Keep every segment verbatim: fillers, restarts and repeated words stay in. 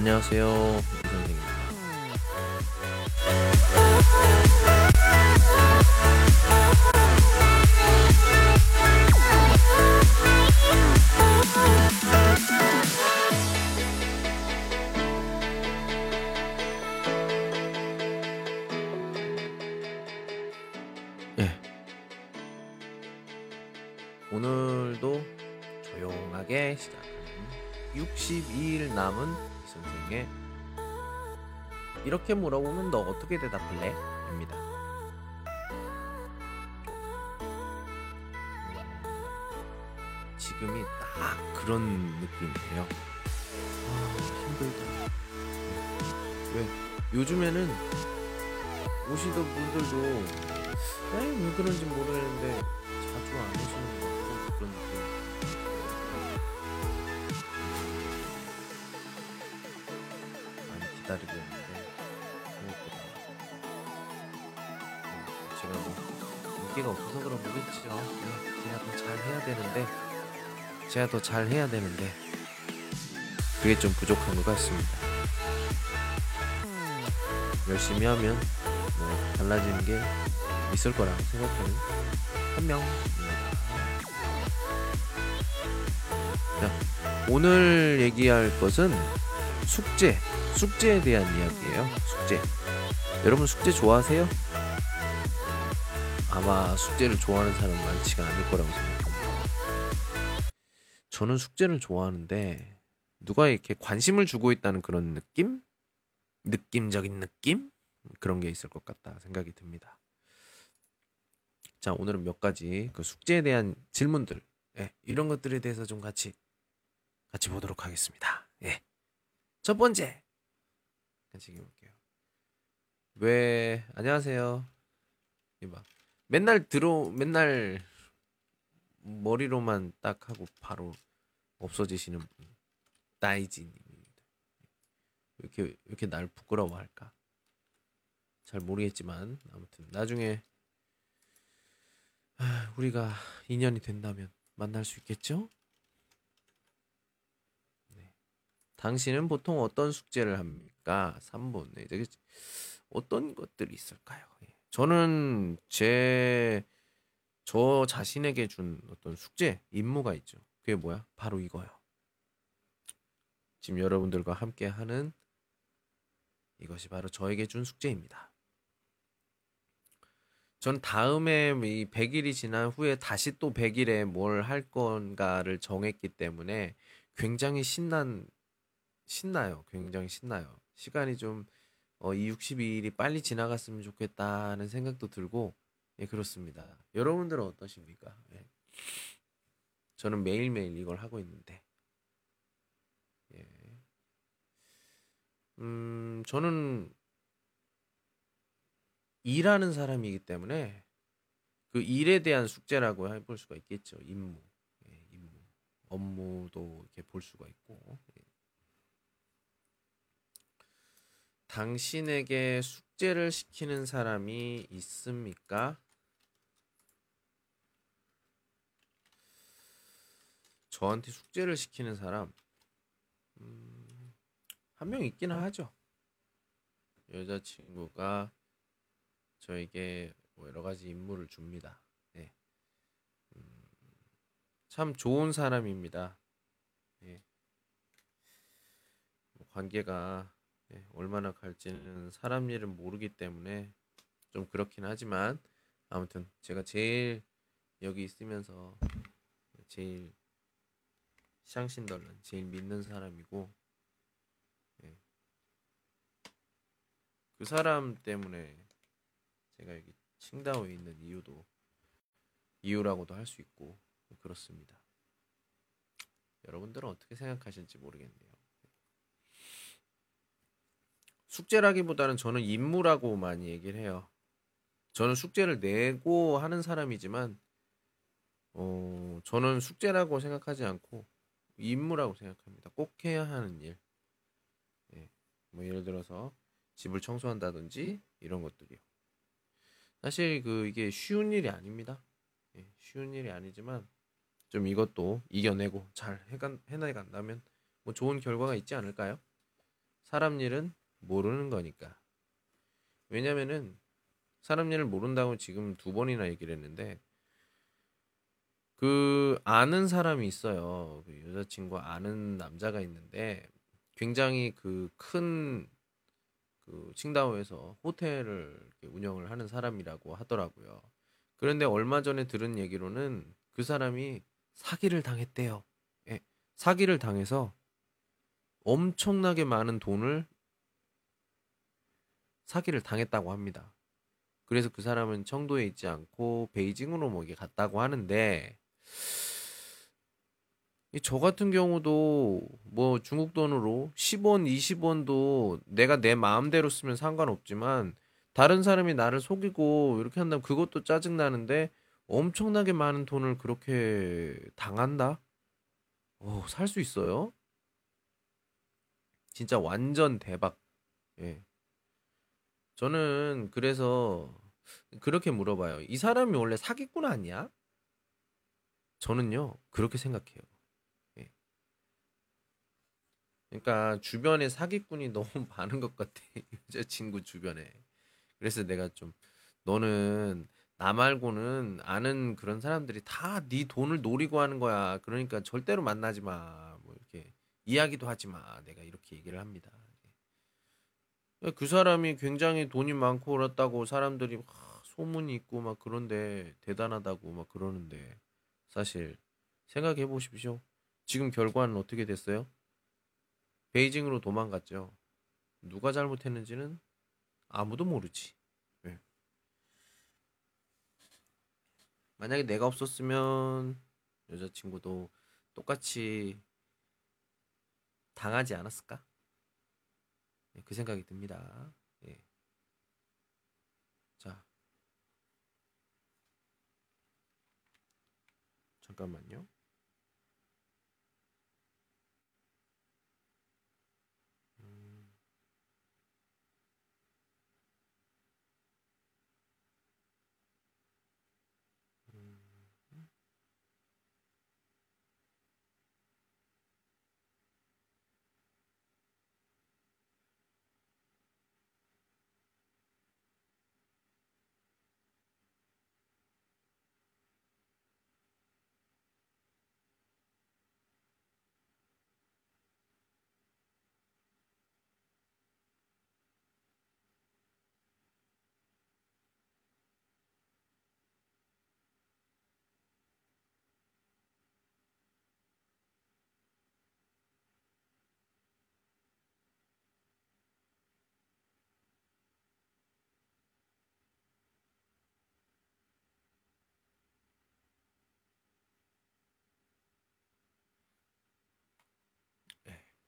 안녕하세요. 이선생입니다. 예. 오늘도 조용하게 시작합니다. 육십이 일 남은 선생의 이렇게 물어보면 너 어떻게 대답할래? 입니다. 지금이 딱 그런 느낌이에요. 아, 힘들다. 왜? 요즘에는 오시던 분들도 에이, 왜 그런지 모르겠는데 자주 안 오시는 것 같고 그런 느낌. 기다리고 있는데 제가 뭐 인기가 없어서 그런 거겠죠. 네, 제가 더 잘해야 되는데 제가 더 잘해야 되는데 그게 좀 부족한 것 같습니다. 열심히 하면 뭐 달라지는 게 있을 거라고 생각하는 한 명입니다. 자, 오늘 얘기할 것은 숙제 숙제에 대한 이야기예요. 숙제. 여러분 숙제 좋아하세요? 아마 숙제를 좋아하는 사람 많지가 않을 거라고 생각합니다. 저는 숙제를 좋아하는데 누가 이렇게 관심을 주고 있다는 그런 느낌? 느낌적인 느낌? 그런 게 있을 것 같다 생각이 듭니다. 자, 오늘은 몇 가지 그 숙제에 대한 질문들, 예, 이런 것들에 대해서 좀 같이 같이 보도록 하겠습니다. 예. 첫 번째. 같이 읽어볼게요. 왜 안녕하세요. 이봐 맨날 들어 맨날 머리로만 딱 하고 바로 없어지시는 분 따이지님입니다. 이렇게 왜 이렇게 날 부끄러워할까? 잘 모르겠지만 아무튼 나중에 우리가 인연이 된다면 만날 수 있겠죠? 당신은 보통 어떤 숙제를 합니까? 삼 번. 네, 되게 어떤 것들이 있을까요? 저는 제, 저 자신에게 준 어떤 숙제, 임무가 있죠. 그게 뭐야? 바로 이거요. 지금 여러분들과 함께 하는 이것이 바로 저에게 준 숙제입니다. 저는 다음에 이 백 일이 지난 후에 다시 또 백 일에 뭘 할 건가를 정했기 때문에 굉장히 신난 신나요. 굉장히 신나요. 시간이 좀 어, 이 육십이 일이 빨리 지나갔으면 좋겠다는 생각도 들고 예, 그렇습니다. 여러분들은 어떠십니까? 예. 저는 매일매일 이걸 하고 있는데 예. 음, 저는 일하는 사람이기 때문에 그 일에 대한 숙제라고 해볼 수가 있겠죠. 임무, 예, 임무. 업무도 이렇게 볼 수가 있고 예. 당신에게 숙제를 시키는 사람이 있습니까? 저한테 숙제를 시키는 사람 음, 한 명 있긴 하죠. 여자친구가 저에게 뭐 여러 가지 임무를 줍니다. 네. 음, 참 좋은 사람입니다. 네. 관계가 네, 얼마나 갈지는 사람 일은 모르기 때문에 좀 그렇긴 하지만 아무튼 제가 제일 여기 있으면서 제일 샹신덜런 제일 믿는 사람이고 네. 그 사람 때문에 제가 여기 칭다오에 있는 이유도 이유라고도 할 수 있고 그렇습니다. 여러분들은 어떻게 생각하실지 모르겠네요. 숙제라기보다는 저는 임무라고 많이 얘기를 해요. 저는 숙제를 내고 하는 사람이지만 어, 저는 숙제라고 생각하지 않고 임무라고 생각합니다. 꼭 해야 하는 일. 예, 뭐 예를 들어서 집을 청소한다든지 이런 것들이요. 사실 그 이게 쉬운 일이 아닙니다. 예, 쉬운 일이 아니지만 좀 이것도 이겨내고 잘 해간, 해나간다면 뭐 좋은 결과가 있지 않을까요? 사람 일은 모르는 거니까. 왜냐면은 사람 일을 모른다고 지금 두 번이나 얘기를 했는데, 그 아는 사람이 있어요. 그 여자친구 아는 남자가 있는데 굉장히 그 큰 그 칭다오에서 호텔을 운영을 하는 사람이라고 하더라고요. 그런데 얼마 전에 들은 얘기로는 그 사람이 사기를 당했대요. 예, 사기를 당해서 엄청나게 많은 돈을 사기를 당했다고 합니다. 그래서 그 사람은 청도에 있지 않고 베이징으로 뭐 이게 갔다고 하는데, 저 같은 경우도 뭐 중국 돈으로 십 원, 이십 원도 내가 내 마음대로 쓰면 상관없지만 다른 사람이 나를 속이고 이렇게 한다면 그것도 짜증나는데, 엄청나게 많은 돈을 그렇게 당한다? 어, 살 수 있어요? 진짜 완전 대박. 예. 저는 그래서 그렇게 물어봐요. 이 사람이 원래 사기꾼 아니야? 저는요, 그렇게 생각해요. 예. 그러니까 주변에 사기꾼이 너무 많은 것 같아. 여자친구 주변에. 그래서 내가 좀, 너는 나 말고는 아는 그런 사람들이 다 네 돈을 노리고 하는 거야. 그러니까 절대로 만나지 마. 뭐 이렇게 이야기도 하지 마. 내가 이렇게 얘기를 합니다. 그 사람이 굉장히 돈이 많고 그렇다고 사람들이 막 소문이 있고 막 그런데 대단하다고 막 그러는데, 사실 생각해 보십시오. 지금 결과는 어떻게 됐어요? 베이징으로 도망갔죠. 누가 잘못했는지는 아무도 모르지. 네. 만약에 내가 없었으면 여자친구도 똑같이 당하지 않았을까? 그 생각이 듭니다. 예. 자, 잠깐만요. 음. 음.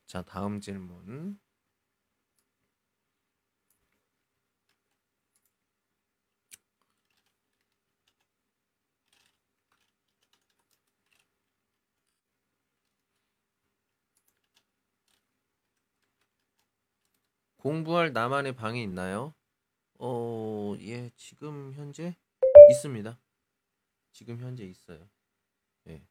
자, 다음 질문. 공부할 나만의 방이 있나요? 어, 예, 지금 현재 있습니다. 지금 현재 있어요. 예.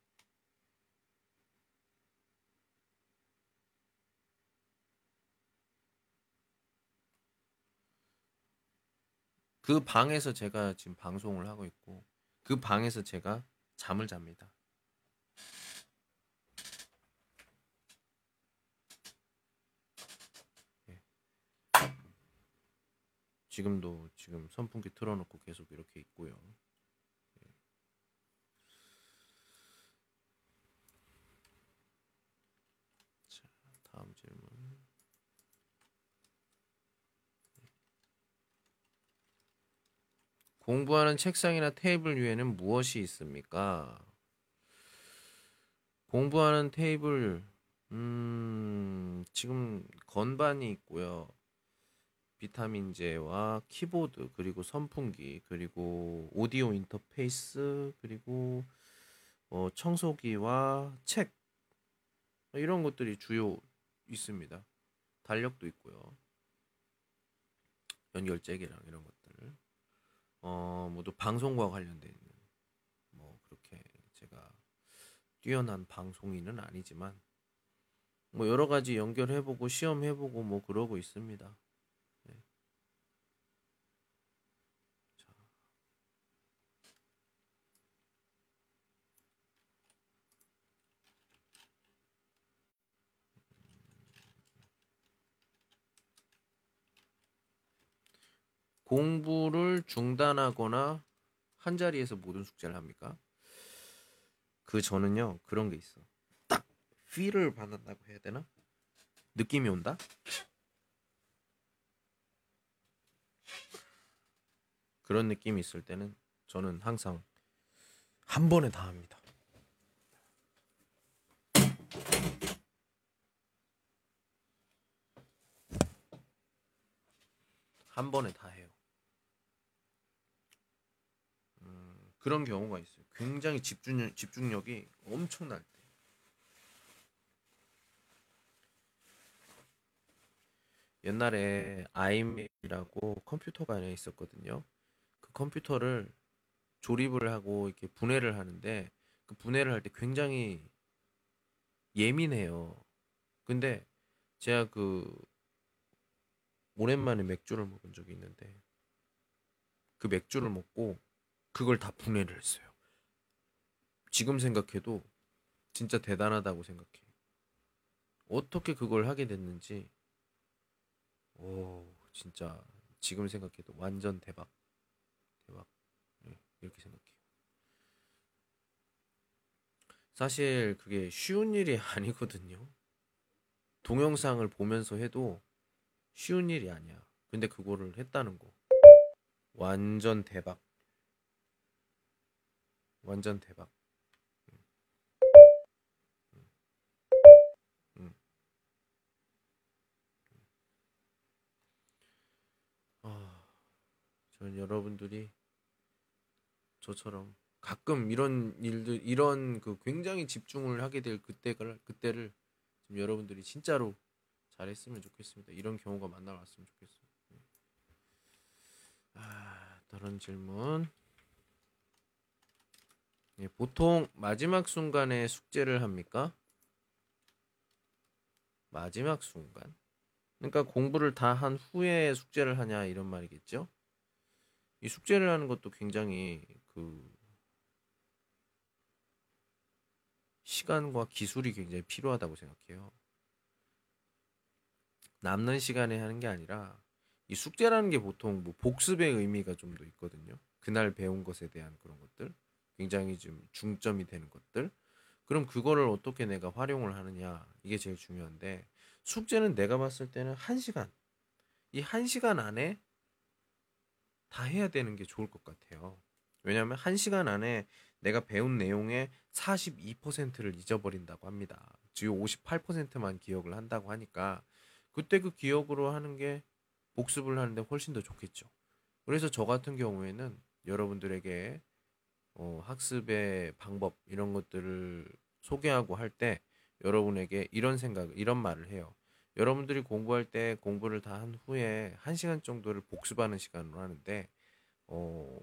그 방에서 제가 지금 방송을 하고 있고, 그 방에서 제가 잠을 잡니다. 예. 지금도 지금 선풍기 틀어놓고 계속 이렇게 있고요. 예. 자, 다음 질문. 공부하는 책상이나 테이블 위에는 무엇이 있습니까? 공부하는 테이블, 음, 지금 건반이 있고요. 비타민제와 키보드, 그리고 선풍기, 그리고 오디오 인터페이스, 그리고 어, 청소기와 책, 이런 것들이 주요 있습니다. 달력도 있고요. 연결재개랑 이런 것들. 어, 모두 방송과 관련돼 있는, 뭐 그렇게 제가 뛰어난 방송인은 아니지만 뭐 여러 가지 연결해보고 시험해보고 뭐 그러고 있습니다. 네. 자. 공부를 중단하거나 한자리에서 모든 숙제를 합니까? 그 저는요 그런 게 있어. 딱 feel을 받는다고 해야 되나? 느낌이 온다? 그런 느낌이 있을 때는 저는 항상 한 번에 다 합니다. 한 번에 다 해요. 음, 그런 경우가 있어요. 굉장히 집중력, 집중력이 엄청날 때. 옛날에 아이맥이라고 컴퓨터가 하나 있었거든요. 그 컴퓨터를 조립을 하고 이렇게 분해를 하는데 그 분해를 할 때 굉장히 예민해요. 근데 제가 그 오랜만에 맥주를 먹은 적이 있는데 그 맥주를 먹고 그걸 다 분해를 했어요. 지금 생각해도 진짜 대단하다고 생각해. 어떻게 그걸 하게 됐는지, 오, 진짜 지금 생각해도 완전 대박, 대박, 네, 이렇게 생각해요. 사실 그게 쉬운 일이 아니거든요. 동영상을 보면서 해도 쉬운 일이 아니야. 근데 그거를 했다는 거, 완전 대박, 완전 대박. 여러분들이 저처럼 가끔 이런 일들, 이런 그 굉장히 집중을 하게 될 그때를 그때를 좀 여러분들이 진짜로 잘했으면 좋겠습니다. 이런 경우가 만나왔으면 좋겠어요. 아, 다른 질문. 예, 보통 마지막 순간에 숙제를 합니까? 마지막 순간. 그러니까 공부를 다 한 후에 숙제를 하냐 이런 말이겠죠? 이 숙제를 하는 것도 굉장히 그 시간과 기술이 굉장히 필요하다고 생각해요. 남는 시간에 하는 게 아니라 이 숙제라는 게 보통 뭐 복습의 의미가 좀 더 있거든요. 그날 배운 것에 대한 그런 것들, 굉장히 좀 중점이 되는 것들. 그럼 그거를 어떻게 내가 활용을 하느냐, 이게 제일 중요한데 숙제는 내가 봤을 때는 한 시간, 이 한 시간 안에 다 해야 되는 게 좋을 것 같아요. 왜냐하면 한 시간 안에 내가 배운 내용의 사십이 퍼센트를 잊어버린다고 합니다. 주요 오십팔 퍼센트만 기억을 한다고 하니까 그때 그 기억으로 하는 게 복습을 하는데 훨씬 더 좋겠죠. 그래서 저 같은 경우에는 여러분들에게 어, 학습의 방법 이런 것들을 소개하고 할 때 여러분에게 이런 생각, 이런 말을 해요. 여러분들이 공부할 때 공부를 다 한 후에 한 시간 정도를 복습하는 시간으로 하는데 어,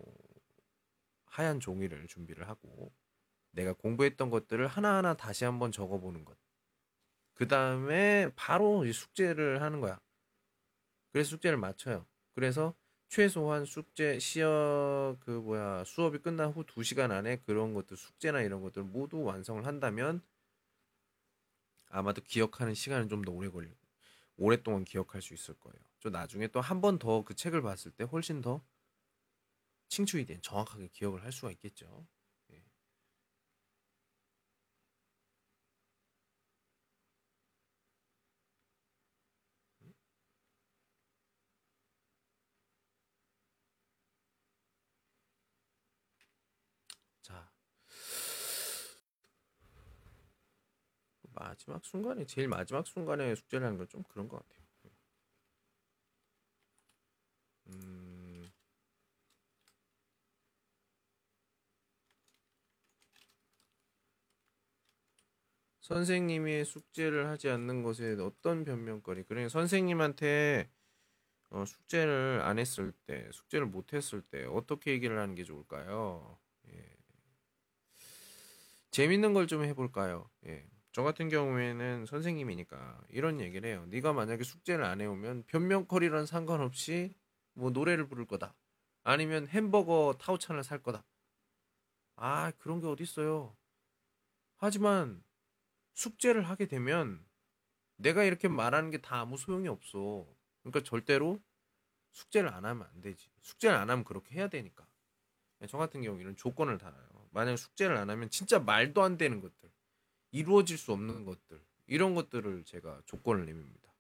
하얀 종이를 준비를 하고 내가 공부했던 것들을 하나하나 다시 한번 적어보는 것. 그 다음에 바로 숙제를 하는 거야. 그래서 숙제를 맞춰요. 그래서 최소한 숙제, 시험, 그 뭐야, 수업이 끝난 후 두 시간 안에 그런 것들, 숙제나 이런 것들 모두 완성을 한다면 아마도 기억하는 시간은 좀 더 오래 걸리고 오랫동안 기억할 수 있을 거예요. 저 나중에 또 한 번 더 그 책을 봤을 때 훨씬 더 칭추이 된 정확하게 기억을 할 수가 있겠죠. 예. 자. 마지막 순간에, 제일 마지막 순간에 숙제를 하는 건 좀 그런 것 같아요. 음... 선생님이 숙제를 하지 않는 것에 어떤 변명거리? 그러니까 선생님한테 어, 숙제를 안 했을 때, 숙제를 못 했을 때 어떻게 얘기를 하는 게 좋을까요? 예. 재밌는 걸 좀 해볼까요? 예. 저 같은 경우에는 선생님이니까 이런 얘기를 해요. 네가 만약에 숙제를 안 해오면 변명거리랑 상관없이 뭐 노래를 부를 거다. 아니면 햄버거 타우찬을 살 거다. 아, 그런 게 어딨어요. 하지만 숙제를 하게 되면 내가 이렇게 말하는 게 다 아무 소용이 없어. 그러니까 절대로 숙제를 안 하면 안 되지. 숙제를 안 하면 그렇게 해야 되니까. 저 같은 경우 이런 조건을 달아요. 만약 숙제를 안 하면 진짜 말도 안 되는 것들, 이루어질 수 없는 것들, 이런 것들을 제가 조건을 내밉니다.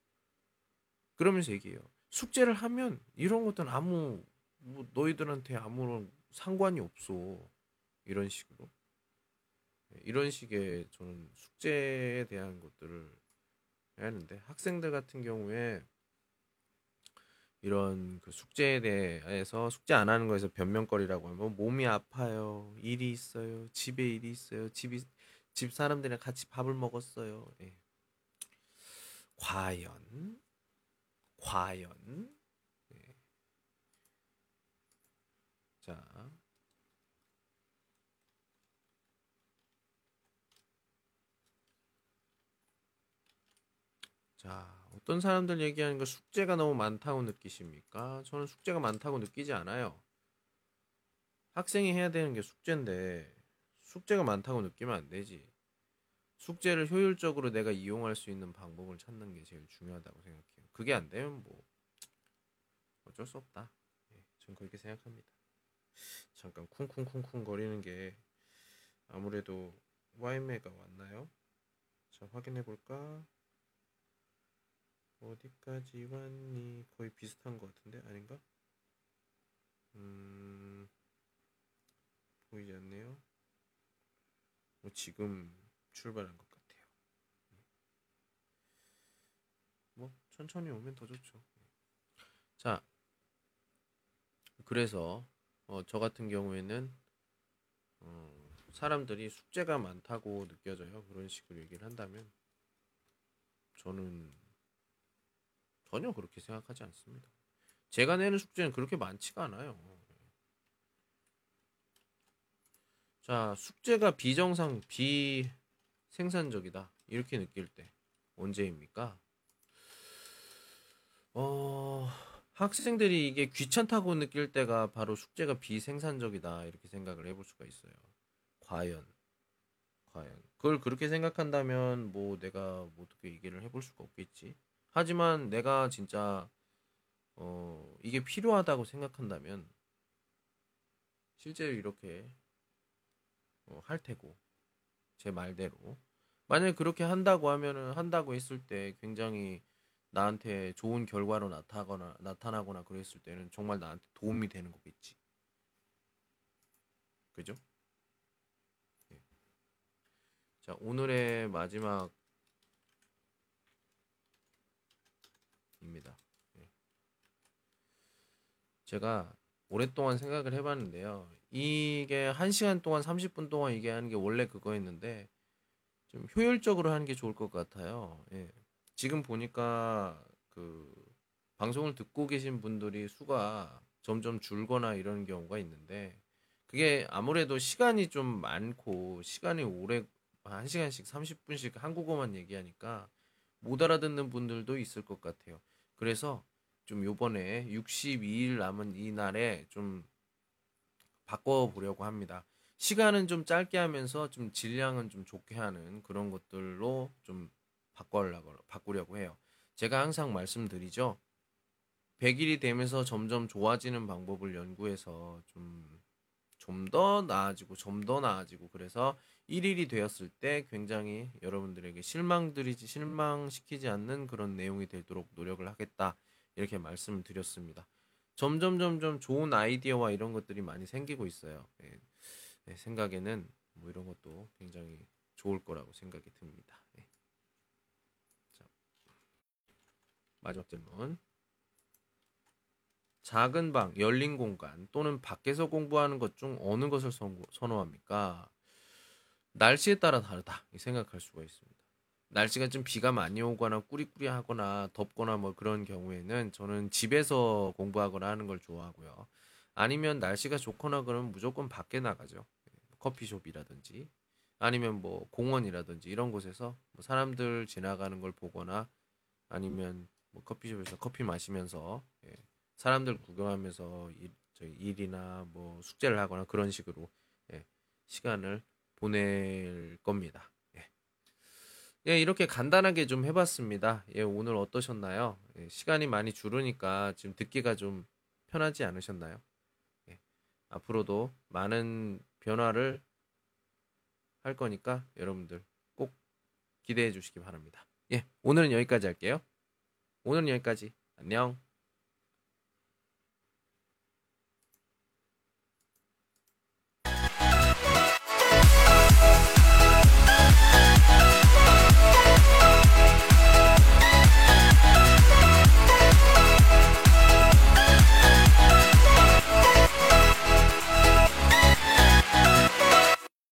그러면서 얘기해요. 숙제를 하면 이런 것들은 아무 뭐 너희들한테 아무런 상관이 없어. 이런 식으로. 이런 식의 저는 숙제에 대한 것들을 해야 하는데, 학생들 같은 경우에 이런 그 숙제에 대해서 숙제 안 하는 거에서 변명거리라고 하면 몸이 아파요, 일이 있어요, 집에 일이 있어요, 집이 집 사람들이랑 같이 밥을 먹었어요. 예. 과연, 과연. 예. 자, 자. 어떤 사람들 얘기하는 거 숙제가 너무 많다고 느끼십니까? 저는 숙제가 많다고 느끼지 않아요. 학생이 해야 되는 게 숙제인데 숙제가 많다고 느끼면 안 되지. 숙제를 효율적으로 내가 이용할 수 있는 방법을 찾는 게 제일 중요하다고 생각해요. 그게 안 되면 뭐 어쩔 수 없다. 예, 저는 그렇게 생각합니다. 잠깐 쿵쿵쿵쿵 거리는 게 아무래도 와이메가 왔나요? 자, 확인해 볼까? 어디까지 왔니? 거의 비슷한 것 같은데 아닌가? 음... 보이지 않네요. 뭐 지금 출발한 것 같아요. 뭐 천천히 오면 더 좋죠. 자, 그래서 어, 저 같은 경우에는 어, 사람들이 숙제가 많다고 느껴져요. 그런 식으로 얘기를 한다면 저는 전혀 그렇게 생각하지 않습니다. 제가 내는 숙제는 그렇게 많지가 않아요. 자, 숙제가 비정상, 비생산적이다 이렇게 느낄 때 언제입니까? 어, 학생들이 이게 귀찮다고 느낄 때가 바로 숙제가 비생산적이다 이렇게 생각을 해볼 수가 있어요. 과연, 과연. 그걸 그렇게 생각한다면 뭐 내가 뭐 어떻게 얘기를 해볼 수가 없겠지. 하지만 내가 진짜 어, 이게 필요하다고 생각한다면 실제로 이렇게 어, 할 테고, 제 말대로 만약에 그렇게 한다고 하면은 한다고 했을 때 굉장히 나한테 좋은 결과로 나타나거나 나타나거나 그랬을 때는 정말 나한테 도움이 되는 거겠지. 그죠? 네. 자, 오늘의 마지막 입니다. 예. 제가 오랫동안 생각을 해봤는데요. 이게 한 시간 동안 삼십 분 동안 이게 하는 게 원래 그거였는데 좀 효율적으로 하는 게 좋을 것 같아요. 예. 지금 보니까 그 방송을 듣고 계신 분들이 수가 점점 줄거나 이런 경우가 있는데 그게 아무래도 시간이 좀 많고 시간이 오래 한 시간씩 삼십 분씩 한국어만 얘기하니까 못 알아듣는 분들도 있을 것 같아요. 그래서 좀 요번에 육십이 일 남은 이 날에 좀 바꿔보려고 합니다. 시간은 좀 짧게 하면서 좀 질량은 좀 좋게 하는 그런 것들로 좀 바꾸려고, 바꾸려고 해요. 제가 항상 말씀드리죠. 백 일이 되면서 점점 좋아지는 방법을 연구해서 좀 좀 더 나아지고 좀 더 나아지고 그래서 일 일이 되었을 때 굉장히 여러분들에게 실망드리지 실망시키지 않는 그런 내용이 되도록 노력을 하겠다 이렇게 말씀을 드렸습니다. 점점 점점 좋은 아이디어와 이런 것들이 많이 생기고 있어요. 예. 예, 생각에는 뭐 이런 것도 굉장히 좋을 거라고 생각이 듭니다. 예. 자, 마지막 질문. 작은 방, 열린 공간 또는 밖에서 공부하는 것 중 어느 것을 선호합니까? 날씨에 따라 다르다 생각할 수가 있습니다. 날씨가 좀 비가 많이 오거나 꾸리꾸리하거나 덥거나 뭐 그런 경우에는 저는 집에서 공부하거나 하는 걸 좋아하고요. 아니면 날씨가 좋거나 그러면 무조건 밖에 나가죠. 커피숍이라든지 아니면 뭐 공원이라든지 이런 곳에서 뭐 사람들 지나가는 걸 보거나 아니면 뭐 커피숍에서 커피 마시면서 예, 사람들 구경하면서 일, 저희 일이나 뭐 숙제를 하거나 그런 식으로 예, 시간을 보낼 겁니다. 예. 예, 이렇게 간단하게 좀 해봤습니다. 예, 오늘 어떠셨나요? 예, 시간이 많이 줄으니까 지금 듣기가 좀 편하지 않으셨나요? 예, 앞으로도 많은 변화를 할 거니까 여러분들 꼭 기대해 주시기 바랍니다. 예, 오늘은 여기까지 할게요. 오늘은 여기까지. 안녕.